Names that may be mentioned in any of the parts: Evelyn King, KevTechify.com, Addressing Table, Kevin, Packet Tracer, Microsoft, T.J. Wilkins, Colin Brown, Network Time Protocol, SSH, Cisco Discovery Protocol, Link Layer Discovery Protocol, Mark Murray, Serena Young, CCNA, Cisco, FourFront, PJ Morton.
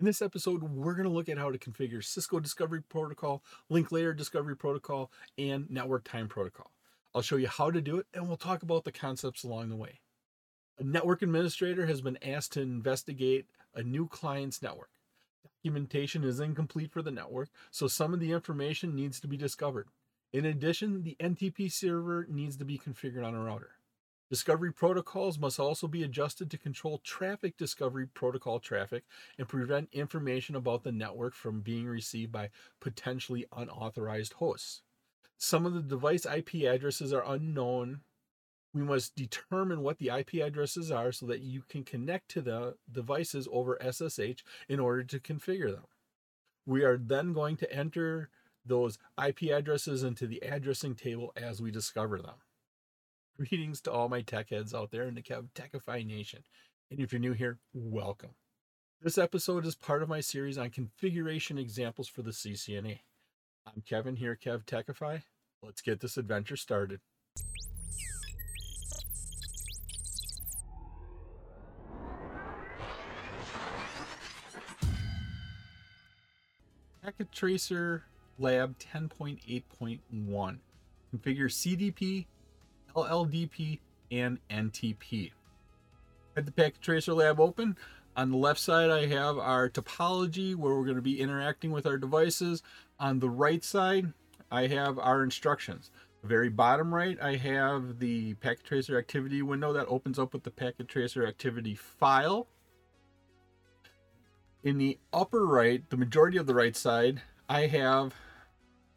In this episode, we're going to look at how to configure Cisco Discovery Protocol, Link Layer Discovery Protocol, and Network Time Protocol. I'll show you how to do it, and we'll talk about the concepts along the way. A network administrator has been asked to investigate a new client's network. Documentation is incomplete for the network, so some of the information needs to be discovered. In addition, the NTP server needs to be configured on a router. Discovery protocols must also be adjusted to control traffic discovery protocol traffic and prevent information about the network from being received by potentially unauthorized hosts. Some of the device IP addresses are unknown. We must determine what the IP addresses are so that you can connect to the devices over SSH in order to configure them. We are then going to enter those IP addresses into the addressing table as we discover them. Greetings to all my tech heads out there in the KevTechify Nation. And if you're new here, welcome. This episode is part of my series on configuration examples for the CCNA. I'm Kevin here at KevTechify. Let's get this adventure started. Packet Tracer Lab 10.8.1. Configure CDP, LLDP, and NTP. At the Packet Tracer Lab open, on the left side I have our topology where we're going to be interacting with our devices. On the right side I have our instructions. The very bottom right I have the Packet Tracer activity window that opens up with the Packet Tracer activity file. In the upper right, the majority of the right side, I have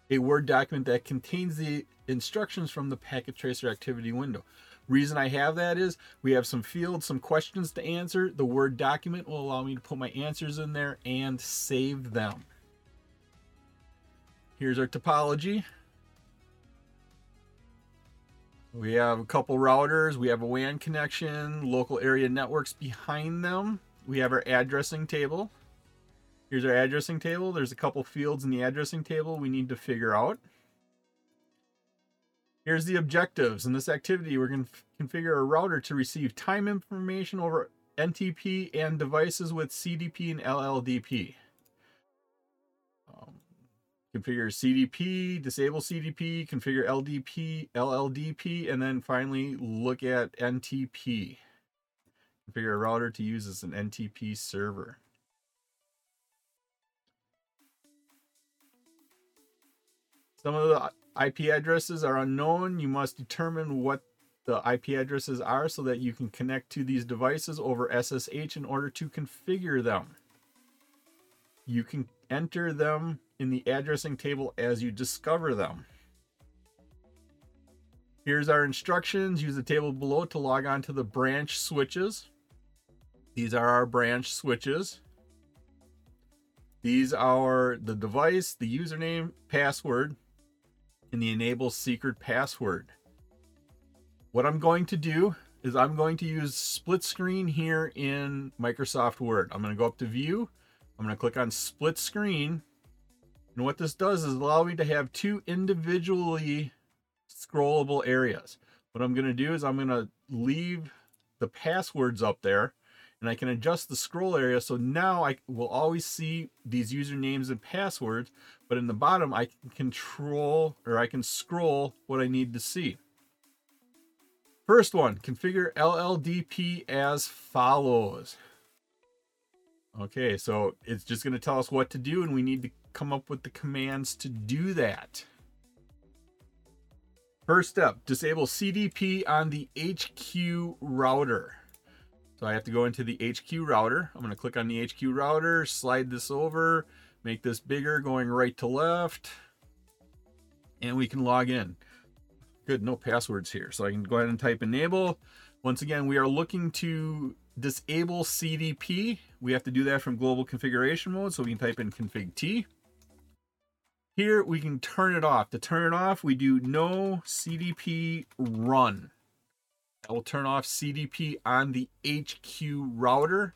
a Word document that contains the instructions from the Packet Tracer activity window. Reason I have that is we have some fields, some questions to answer. The Word document will allow me to put my answers in there and save them. Here's our topology. We have a couple routers. We have a WAN connection, local area networks behind them. We have our addressing table. Here's our addressing table. There's a couple fields in the addressing table we need to figure out. Here's the objectives. In this activity, we're going to configure a router to receive time information over NTP and devices with CDP and LLDP. Configure CDP, disable CDP, configure LLDP, and then finally look at NTP. Configure a router to use as an NTP server. Some of the IP addresses are unknown. You must determine what the IP addresses are so that you can connect to these devices over SSH in order to configure them. You can enter them in the addressing table as you discover them. Here's our instructions. Use the table below to log on to the branch switches. These are our branch switches. These are the device, the username, password, and the enable secret password. What I'm going to do is I'm going to use split screen here in Microsoft Word. I'm going to go up to View. I'm going to click on Split Screen. And what this does is allow me to have two individually scrollable areas. What I'm going to do is I'm going to leave the passwords up there, and I can adjust the scroll area. So now I will always see these usernames and passwords, but in the bottom I can scroll what I need to see. First one, configure LLDP as follows. Okay, so it's just going to tell us what to do, and we need to come up with the commands to do that. First step, disable CDP on the HQ router. So I have to go into the HQ router. I'm going to click on the HQ router, slide this over, make this bigger, going right to left, and we can log in. Good, no passwords here. So I can go ahead and type enable. Once again, we are looking to disable CDP. We have to do that from global configuration mode. So we can type in config T. Here we can turn it off. To turn it off, we do no CDP run. That will turn off CDP on the HQ router.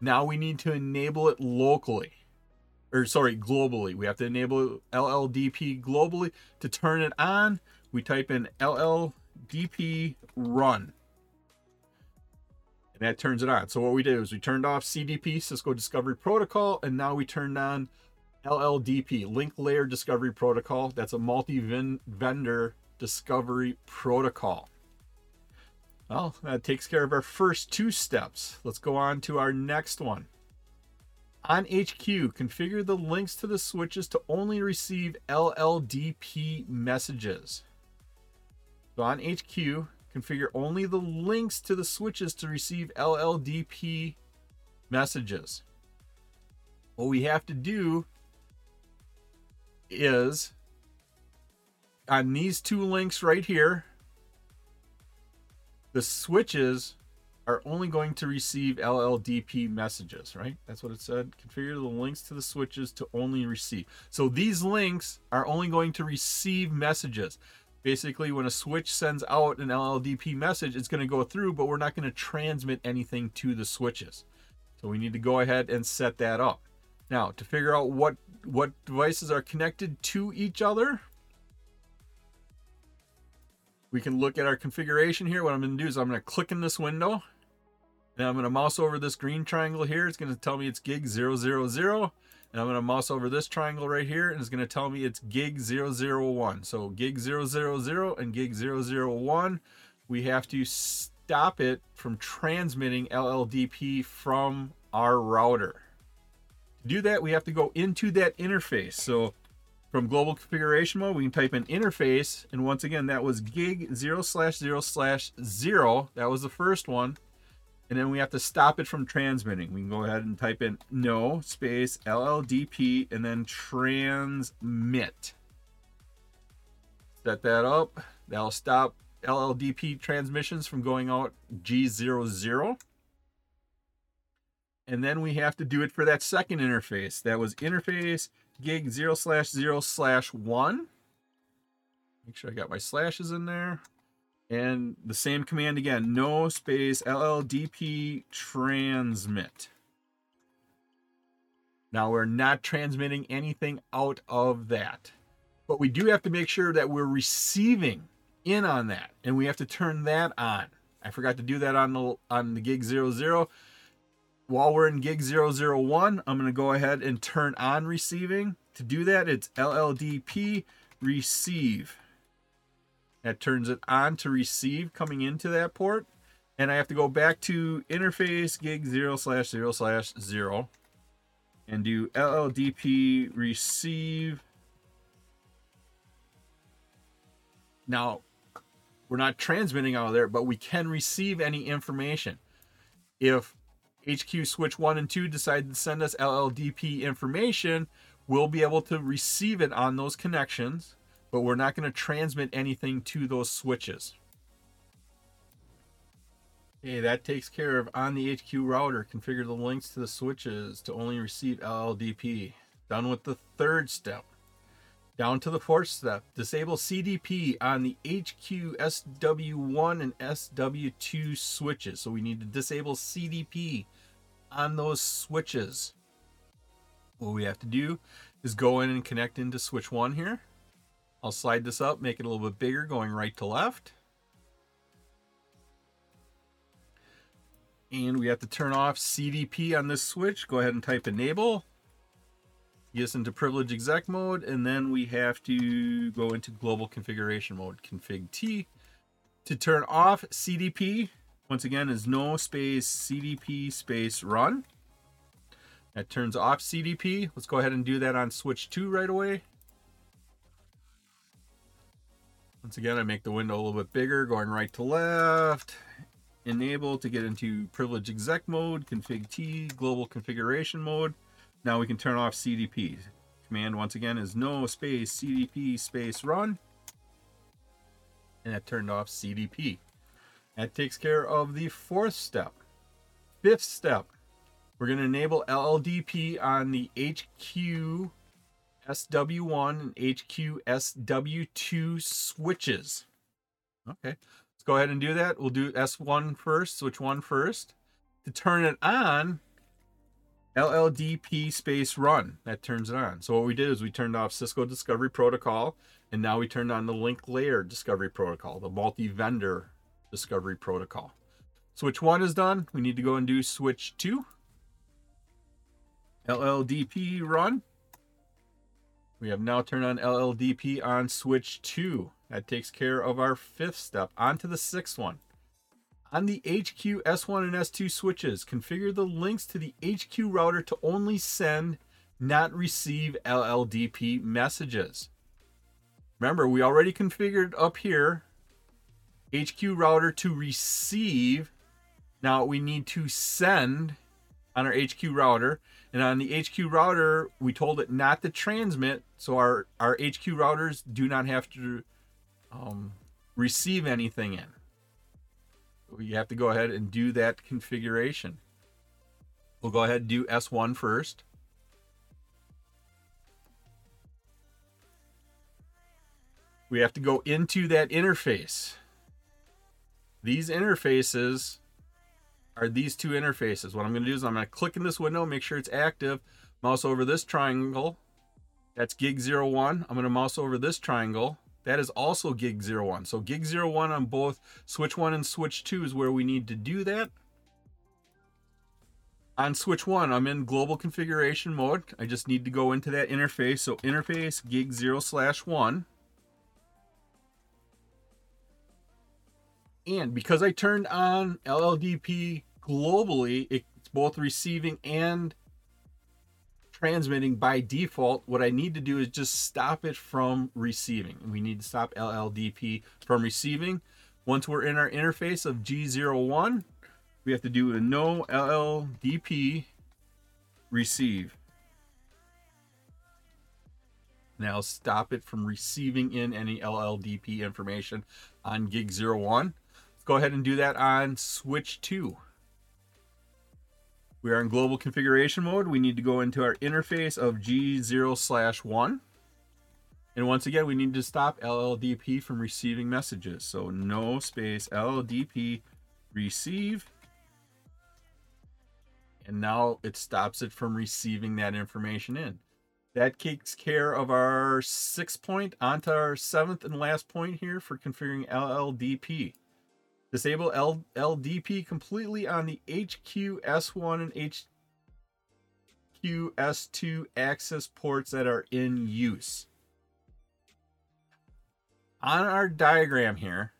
Now we need to enable it globally. We have to enable LLDP globally. To turn it on, we type in LLDP run. and that turns it on. So what we did is we turned off CDP, Cisco Discovery Protocol, and now we turned on LLDP, Link Layer Discovery Protocol. That's a multi-vendor discovery protocol. Well, that takes care of our first two steps. Let's go on to our next one. On HQ, configure the links to the switches to only receive LLDP messages. So on HQ, configure only the links to the switches to receive LLDP messages. What we have to do is, on these two links right here, the switches are only going to receive LLDP messages, right? That's what it said. Configure the links to the switches to only receive. So these links are only going to receive messages. Basically, when a switch sends out an LLDP message, it's going to go through, but we're not going to transmit anything to the switches. So we need to go ahead and set that up. Now, to figure out what devices are connected to each other, we can look at our configuration here. What I'm going to do is I'm going to click in this window, and I'm going to mouse over this green triangle here. It's going to tell me it's gig 000. And I'm going to mouse over this triangle right here, and it's going to tell me it's gig 001. So gig 000 and gig 001, we have to stop it from transmitting LLDP from our router. To do that, we have to go into that interface. So from global configuration mode, we can type in interface. And once again, that was gig 0/0/0. That was the first one. And then we have to stop it from transmitting. We can go ahead and type in no space LLDP and then transmit. Set that up. That'll stop LLDP transmissions from going out G00. And then we have to do it for that second interface. That was interface gig 0/0/1. Make sure I got my slashes in there. And the same command again, no space LLDP transmit. Now we're not transmitting anything out of that, but we do have to make sure that we're receiving in on that, and we have to turn that on. I forgot to do that on the gig 00. While we're in gig 001, I'm going to go ahead and turn on receiving. To do that, it's LLDP receive. That turns it on to receive coming into that port. And I have to go back to interface gig 0/0/0 and do LLDP receive. Now, we're not transmitting out of there, but we can receive any information. If HQ switch 1 and 2 decide to send us LLDP information, we'll be able to receive it on those connections, but we're not going to transmit anything to those switches. Okay, that takes care of on the HQ router. Configure the links to the switches to only receive LLDP. Done with the third step. Down to the fourth step. Disable CDP on the HQ SW1 and SW2 switches. So we need to disable CDP on those switches. What we have to do is go in and connect into switch 1 here. I'll slide this up, make it a little bit bigger, going right to left. And we have to turn off CDP on this switch. Go ahead and type enable. Get us into privilege exec mode, and then we have to go into global configuration mode, config T. To turn off CDP, once again, is no space CDP space run. That turns off CDP. Let's go ahead and do that on switch 2 right away. Once again, I make the window a little bit bigger, going right to left. Enable to get into privilege exec mode, config T, global configuration mode. Now we can turn off CDP. Command once again is no space CDP space run. And that turned off CDP. That takes care of the fourth step. Fifth step, we're going to enable LLDP on the HQ SW1 and HQ SW2 switches. Okay, let's go ahead and do that. We'll do S1 first, switch 1 first. To turn it on, LLDP space run. That turns it on. So what we did is we turned off Cisco Discovery Protocol, and now we turned on the Link Layer Discovery Protocol, the multi-vendor discovery protocol. Switch 1 is done. We need to go and do switch 2. LLDP run. We have now turned on LLDP on switch 2. That takes care of our fifth step. On to the sixth one. On the HQ S1 and S2 switches, configure the links to the HQ router to only send, not receive LLDP messages. Remember, we already configured up here HQ router to receive. Now we need to send on our HQ router, and on the HQ router we told it not to transmit, so our HQ routers do not have to receive anything in. You have to go ahead and do that configuration. We'll go ahead and do S1 first. We have to go into that interface. These interfaces are these two interfaces. What I'm going to do is I'm going to click in this window, make sure it's active, mouse over this triangle. That's gig 01. I'm going to mouse over this triangle. That is also gig 01. So gig 01 on both switch 1 and switch 2 is where we need to do that. On switch 1, I'm in global configuration mode. I just need to go into that interface. So interface gig 0/1. And because I turned on LLDP globally, it's both receiving and transmitting by default. What I need to do is just stop it from receiving. We need to stop LLDP from receiving. Once we're in our interface of G01, we have to do a no LLDP receive. Now stop it from receiving in any LLDP information on gig 01. Go ahead and do that on switch 2. We are in global configuration mode. We need to go into our interface of G0/1. And once again, we need to stop LLDP from receiving messages. So no space LLDP receive. And now it stops it from receiving that information in. That takes care of our sixth point. On to our seventh and last point here for configuring LLDP. Disable LLDP completely on the HQ S1 and HQ S2 access ports that are in use. On our diagram here,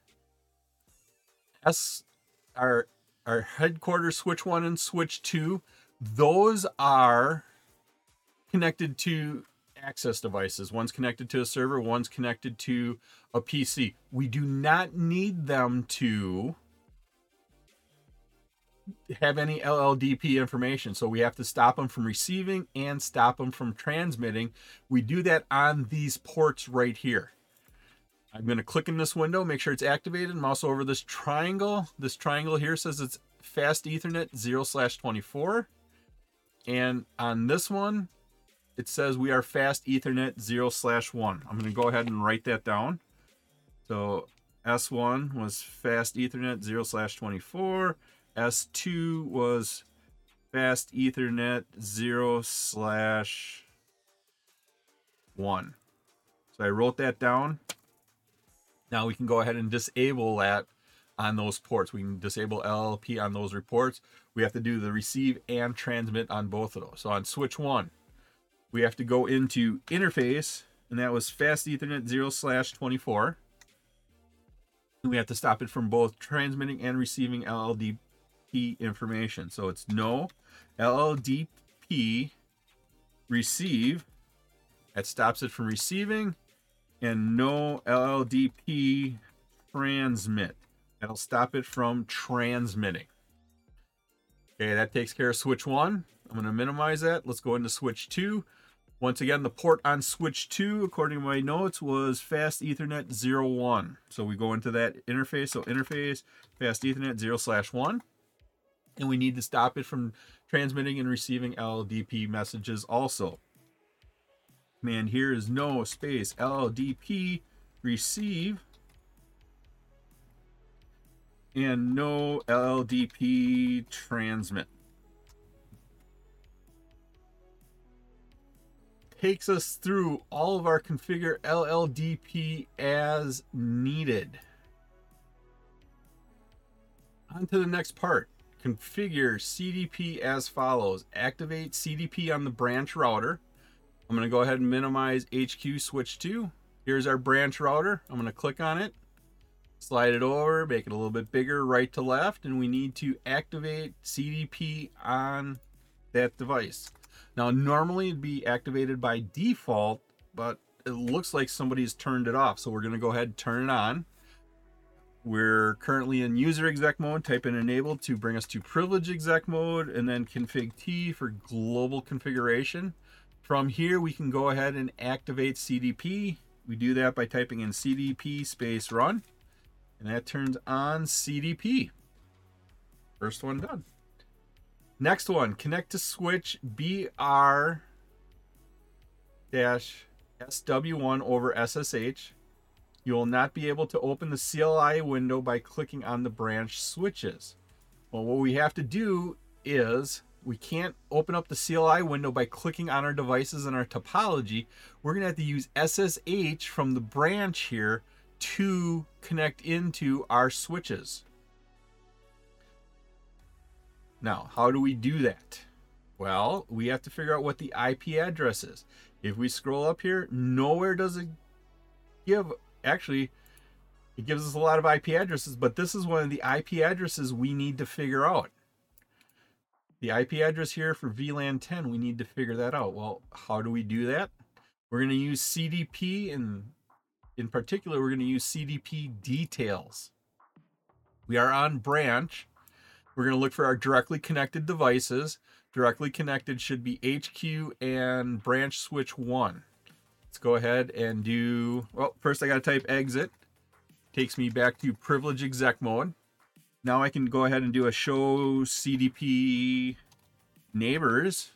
our headquarters switch 1 and switch 2, those are connected to access devices. One's connected to a server, one's connected to a PC. We do not need them to have any LLDP information. So we have to stop them from receiving and stop them from transmitting. We do that on these ports right here. I'm going to click in this window, make sure it's activated, mouse over this triangle. This triangle here says it's fast Ethernet 0/24. And on this one, it says we are fast Ethernet 0/1. I'm going to go ahead and write that down. So S1 was fast Ethernet 0/24. S2 was fast Ethernet 0/1. So I wrote that down. Now we can go ahead and disable that on those ports. We can disable LLP on those reports. We have to do the receive and transmit on both of those. So on switch 1, we have to go into interface, and that was fast Ethernet 0/24. We have to stop it from both transmitting and receiving LLDP information. So it's no LLDP receive. That stops it from receiving, and no LLDP transmit. That'll stop it from transmitting. Okay, that takes care of switch 1. I'm going to minimize that. Let's go into switch 2. Once again, the port on switch 2, according to my notes, was fast Ethernet 01. So we go into that interface. So interface fast Ethernet 0/1. And we need to stop it from transmitting and receiving LLDP messages also. Command here is no space LLDP receive. And no LLDP transmit. Takes us through all of our configure LLDP as needed. On to the next part. Configure CDP as follows. Activate CDP on the branch router. I'm going to go ahead and minimize HQ switch 2. Here's our branch router. I'm going to click on it, slide it over, make it a little bit bigger right to left, and we need to activate CDP on that device. Now, normally it'd be activated by default, but it looks like somebody's turned it off. So we're going to go ahead and turn it on. We're currently in user exec mode. Type in enable to bring us to privilege exec mode, and then config T for global configuration. From here, we can go ahead and activate CDP. We do that by typing in CDP space run, and that turns on CDP. First one done. Next one, connect to switch BR-SW1 over SSH. You will not be able to open the CLI window by clicking on the branch switches. Well, what we have to do is we can't open up the CLI window by clicking on our devices and our topology. We're going to have to use SSH from the branch here to connect into our switches. Now, how do we do that? Well, we have to figure out what the IP address is. If we scroll up here, nowhere does it give. Actually, it gives us a lot of IP addresses, but this is one of the IP addresses we need to figure out. The IP address here for VLAN 10, we need to figure that out. Well, how do we do that? We're going to use CDP, and in particular, we're going to use CDP details. We are on branch. We're going to look for our directly connected devices. Directly connected should be HQ and branch switch 1. Let's go ahead and do, well, first I got to type exit. Takes me back to privilege exec mode. Now I can go ahead and do a show CDP neighbors,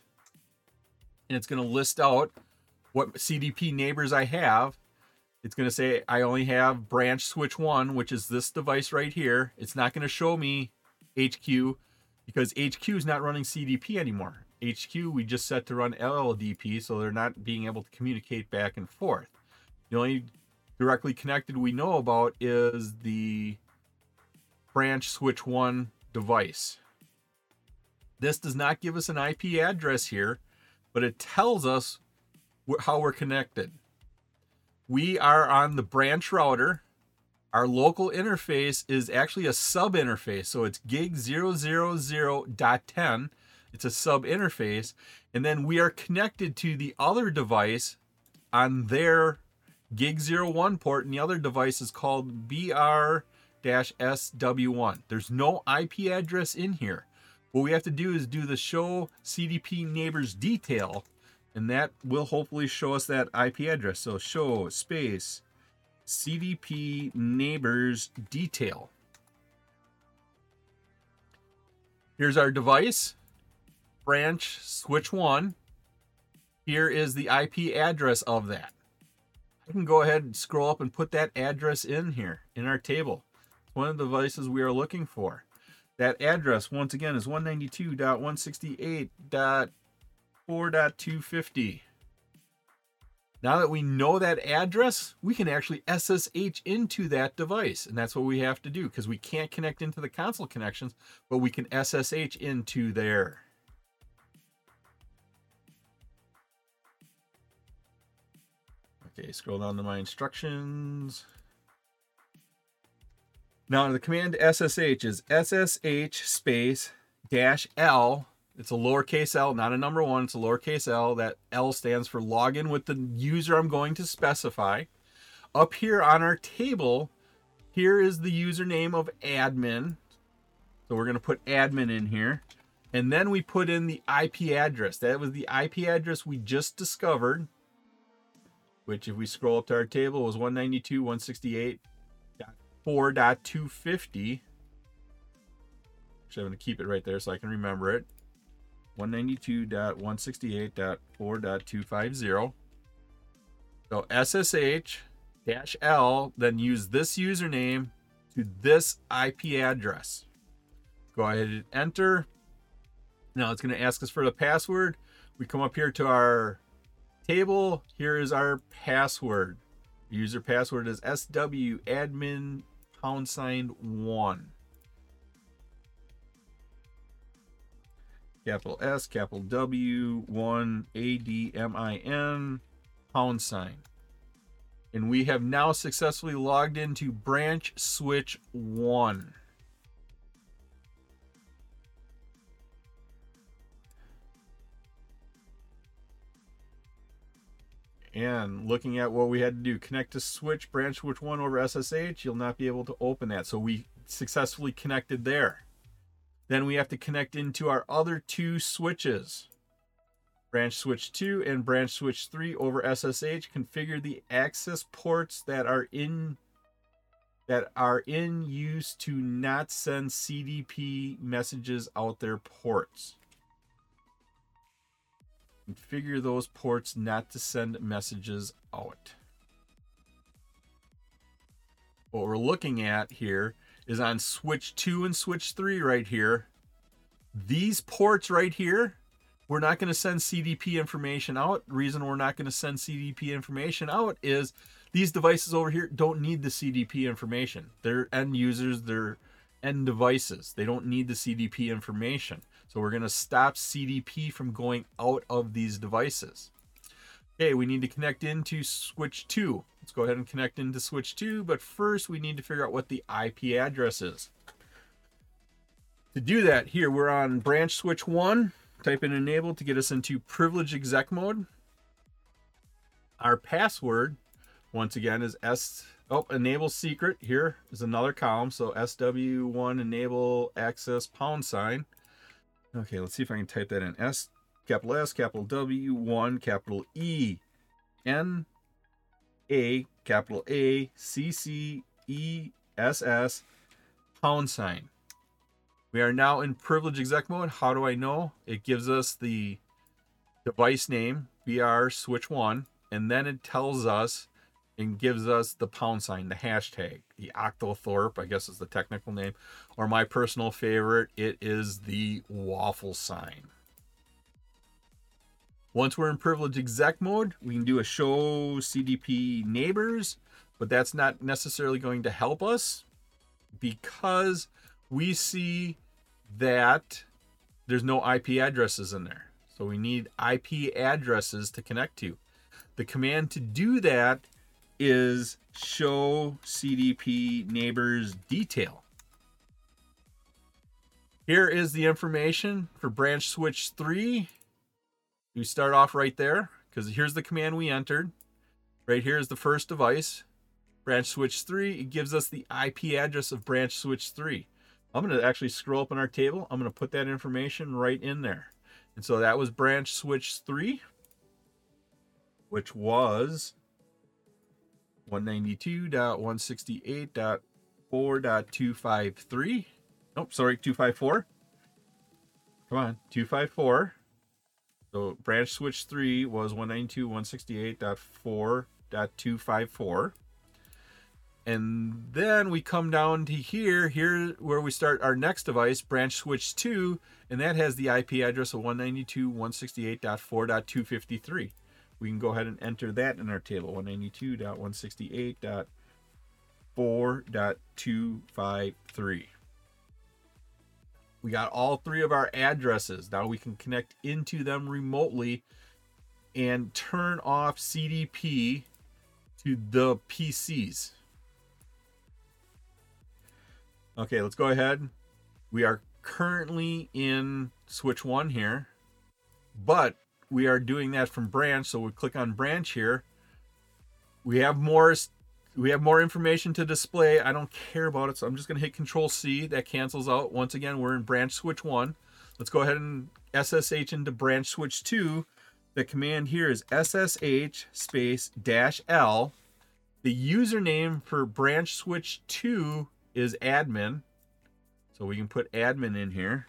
and it's going to list out what CDP neighbors I have. It's going to say I only have branch switch 1, which is this device right here. It's not going to show me HQ because HQ is not running CDP anymore. HQ we just set to run LLDP, so they're not being able to communicate back and forth. The only directly connected we know about is the branch switch 1 device. This does not give us an IP address here, but it tells us how we're connected. We are on the branch router. Our local interface is actually a sub interface, so it's gig 000.10. It's a sub interface, and then we are connected to the other device on their gig 01 port, and the other device is called BR-SW1. There's no IP address in here. What we have to do is do the show CDP neighbors detail, and that will hopefully show us that IP address. So show space CDP neighbors detail. Here's our device. Branch switch 1. Here is the IP address of that. I can go ahead and scroll up and put that address in here in our table. It's one of the devices we are looking for. That address, once again, is 192.168.4.250. Now that we know that address, we can actually SSH into that device. And that's what we have to do because we can't connect into the console connections, but we can SSH into there. Okay, scroll down to my instructions. Now the command SSH is SSH space -L. It's a lowercase L, not a number 1. It's a lowercase L. That L stands for login with the user I'm going to specify. Up here on our table, here is the username of admin. So we're going to put admin in here. And then we put in the IP address. That was the IP address we just discovered, which if we scroll up to our table was 192.168.4.250. Actually, I'm going to keep it right there so I can remember it. 192.168.4.250. So SSH -L, then use this username to this IP address. Go ahead and enter. Now it's going to ask us for the password. We come up here to our table. Here is our password. User password is SW admin #1. capital S, capital W, 1 ADMIN, #. And we have now successfully logged into branch switch 1. And looking at what we had to do, connect to switch, branch switch 1 over SSH, you'll not be able to open that. So we successfully connected there. Then we have to connect into our other two switches, branch switch 2 and branch switch 3 over SSH, configure the access ports that are in use to not send CDP messages out their ports. Configure those ports not to send messages out. What we're looking at here is on switch 2 and switch 3 right here. These ports right here, we're not going to send CDP information out. The reason we're not going to send CDP information out is these devices over here don't need the CDP information. They're end users, they're end devices. They don't need the CDP information. So we're going to stop CDP from going out of these devices. Okay, we need to connect into switch 2. Let's go ahead and connect into switch 2, but first we need to figure out what the IP address is. To do that, here we're on branch switch 1. Type in enable to get us into privileged exec mode. Our password, once again, is enable secret. Here is another column, so SW1 enable access #. Okay, let's see if I can type that in. S, capital W, 1, capital E, N, A, capital A, C, C, E, S, S, #. We are now in privileged exec mode. How do I know? It gives us the device name, BR switch 1, and then it tells us and gives us the #, the hashtag, the octothorpe, I guess is the technical name, or my personal favorite, it is the waffle sign. Once we're in privileged exec mode, we can do a show CDP neighbors, but that's not necessarily going to help us because we see that there's no IP addresses in there. So we need IP addresses to connect to. The command to do that is show CDP neighbors detail. Here is the information for branch switch 3. We start off right there because here's the command we entered. Right here is the first device, branch switch 3. It gives us the IP address of branch switch 3. I'm going to actually scroll up in our table. I'm going to put that information right in there. And so that was branch switch 3, which was 192.168.4.253. Nope, sorry, 254. Come on, 254. So branch switch 3 was 192.168.4.254. And then we come down to here where we start our next device, branch switch 2, and that has the IP address of 192.168.4.253. We can go ahead and enter that in our table, 192.168.4.253. We got all three of our addresses. Now we can connect into them remotely and turn off CDP to the PCs. Okay, let's go ahead. We are currently in switch 1 here, but we are doing that from branch. So we click on branch here. We have more information to display. I don't care about it, so I'm just going to hit Control C. That cancels out. Once again, we're in branch switch 1. Let's go ahead and SSH into branch switch 2. The command here is SSH space -L. The username for branch switch 2 is admin, so we can put admin in here,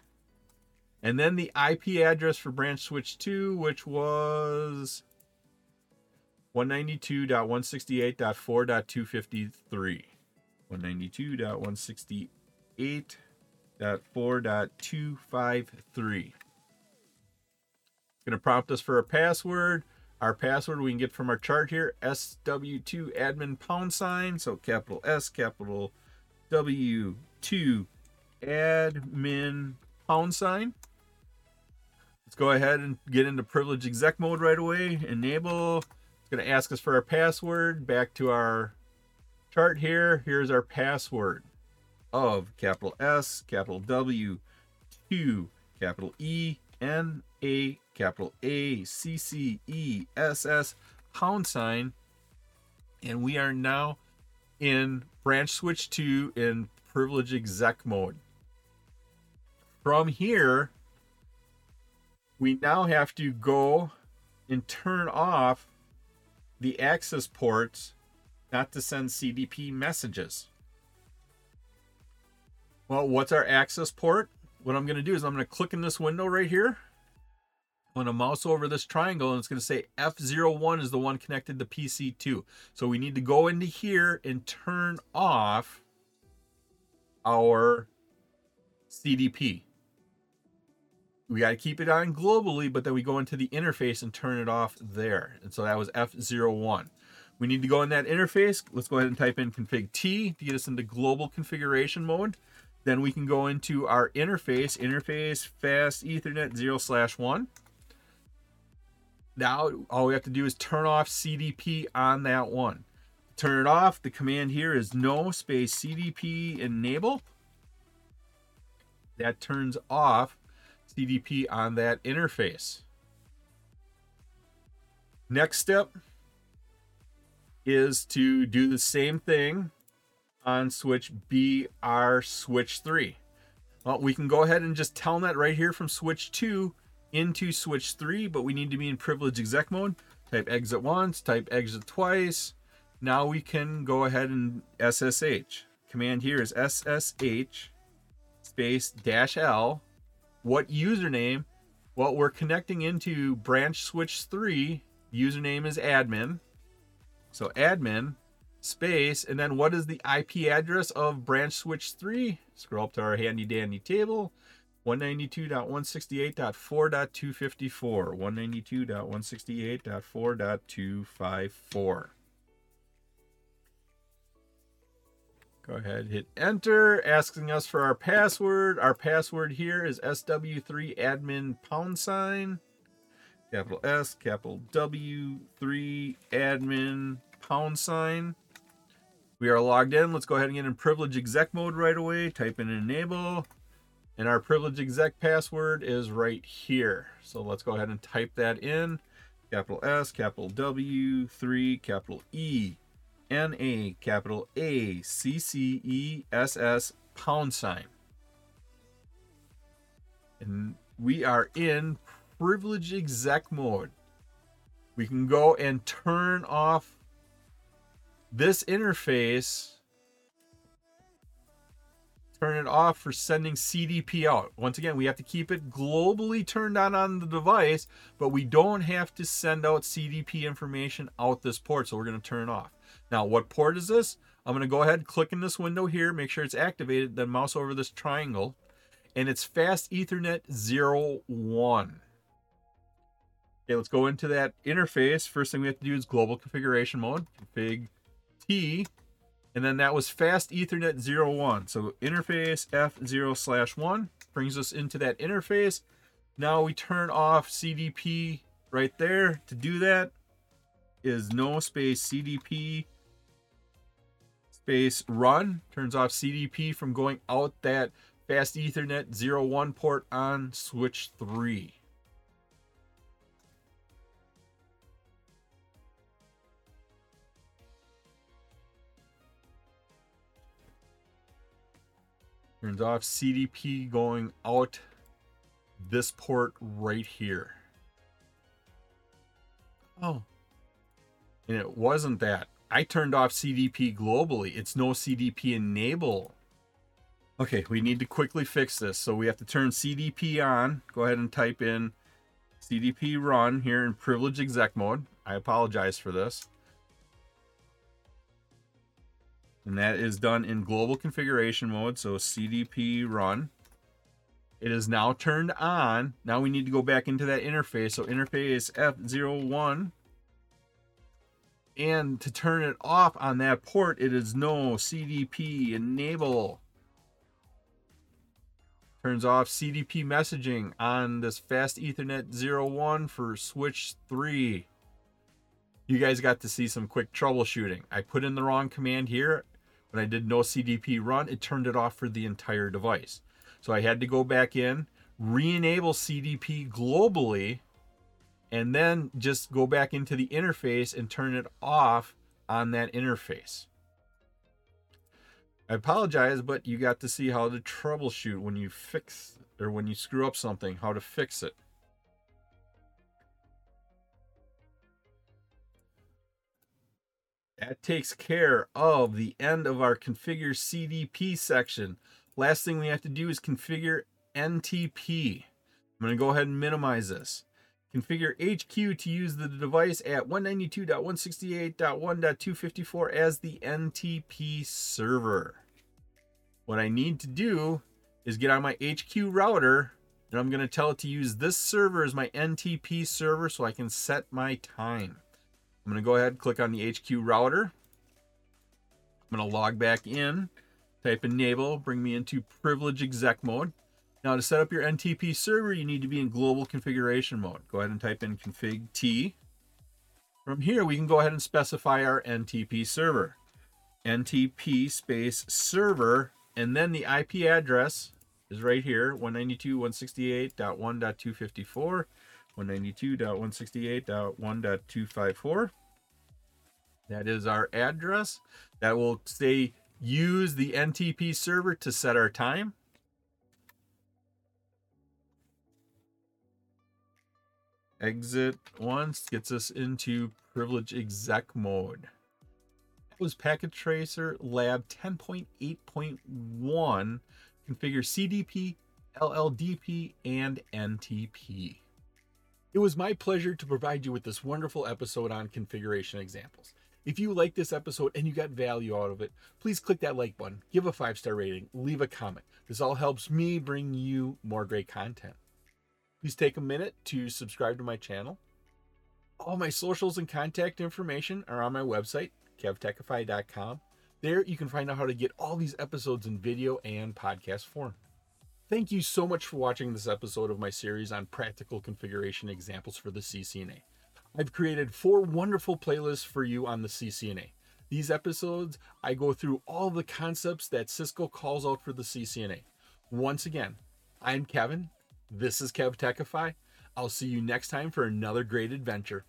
and then the IP address for branch switch 2, which was 192.168.4.253. 192.168.4.253. It's going to prompt us for a password. Our password we can get from our chart here, SW2 admin #, so capital S, capital W2 admin #. Let's go ahead and get into privilege exec mode right away. Enable. It's going to ask us for our password. Back to our chart here. Here's our password of capital S, capital W, Q, capital E, N, A, capital A, C, C, E, S, S, #. And we are now in branch switch 2 in privilege exec mode. From here, we now have to go and turn off the access ports not to send CDP messages. Well, what's our access port? What I'm going to do is I'm going to click in this window right here. I'm going to mouse over this triangle and it's going to say F01 is the one connected to PC2. So we need to go into here and turn off our CDP. We got to keep it on globally, but then we go into the interface and turn it off there. And so that was F01. We need to go in that interface. Let's go ahead and type in config T to get us into global configuration mode. Then we can go into our interface fast Ethernet 0/1. Now, all we have to do is turn off CDP on that one. Turn it off. The command here is no space CDP enable. That turns off CDP on that interface. Next step is to do the same thing on switch BR switch 3. Well, we can go ahead and just telnet right here from switch 2 into switch 3, but we need to be in privilege exec mode. Type exit once, type exit twice. Now we can go ahead and SSH. Command here is SSH space -L. What username? Well, we're connecting into branch switch 3. Username is admin. So admin space, and then what is the IP address of branch switch 3? Scroll up to our handy dandy table. 192.168.4.254. 192.168.4.254. Go ahead, hit enter, asking us for our password. Our password here is SW3admin #. Capital S, capital W, 3 admin #. We are logged in. Let's go ahead and get in privilege exec mode right away. Type in enable, and our privilege exec password is right here. So let's go ahead and type that in. Capital S, capital W, 3, capital E, N, A, capital A, C, C, E, S, S, #. And we are in privilege exec mode. We can go and turn off this interface, turn it off for sending CDP out. Once again, we have to keep it globally turned on the device, but we don't have to send out CDP information out this port, so we're going to turn it off. Now, what port is this? I'm going to go ahead, click in this window here, make sure it's activated, then mouse over this triangle, and it's fast Ethernet 01. Okay, let's go into that interface. First thing we have to do is global configuration mode, config T, and then that was fast Ethernet 01. So interface F0/1 brings us into that interface. Now we turn off CDP right there. To do that is no space CDP space run, turns off CDP from going out that fast Ethernet 01 port on switch 3. Turns off CDP going out this port right here. Oh, and it wasn't that. I turned off CDP globally. It's no CDP enable. Okay, we need to quickly fix this. So we have to turn CDP on. Go ahead and type in CDP run here in privilege exec mode. I apologize for this. And that is done in global configuration mode. So CDP run. It is now turned on. Now we need to go back into that interface. So interface F01. And to turn it off on that port, it is no CDP enable. Turns off CDP messaging on this fast Ethernet 01 for switch 3. You guys got to see some quick troubleshooting. I put in the wrong command here. When I did no CDP run, it turned it off for the entire device. So I had to go back in, re-enable CDP globally, and then just go back into the interface and turn it off on that interface. I apologize, but you got to see how to troubleshoot when you fix or when you screw up something, how to fix it. That takes care of the end of our configure CDP section. Last thing we have to do is configure NTP. I'm going to go ahead and minimize this. Configure HQ to use the device at 192.168.1.254 as the NTP server. What I need to do is get on my HQ router, and I'm going to tell it to use this server as my NTP server so I can set my time. I'm going to go ahead and click on the HQ router. I'm going to log back in, type enable, bring me into privilege exec mode. Now to set up your NTP server, you need to be in global configuration mode. Go ahead and type in config T. From here, we can go ahead and specify our NTP server. NTP space server, and then the IP address is right here, 192.168.1.254, 192.168.1.254. That is our address. That will say use the NTP server to set our time. Exit once gets us into privilege exec mode. That was Packet Tracer Lab 10.8.1. Configure CDP, LLDP, and NTP. It was my pleasure to provide you with this wonderful episode on configuration examples. If you like this episode and you got value out of it, please click that like button, give a 5-star rating, leave a comment. This all helps me bring you more great content. Please take a minute to subscribe to my channel. All my socials and contact information are on my website, KevTechify.com. There you can find out how to get all these episodes in video and podcast form. Thank you so much for watching this episode of my series on practical configuration examples for the CCNA. I've created 4 wonderful playlists for you on the CCNA. These episodes, I go through all the concepts that Cisco calls out for the CCNA. Once again, I'm Kevin. This is KevTechify. I'll see you next time for another great adventure.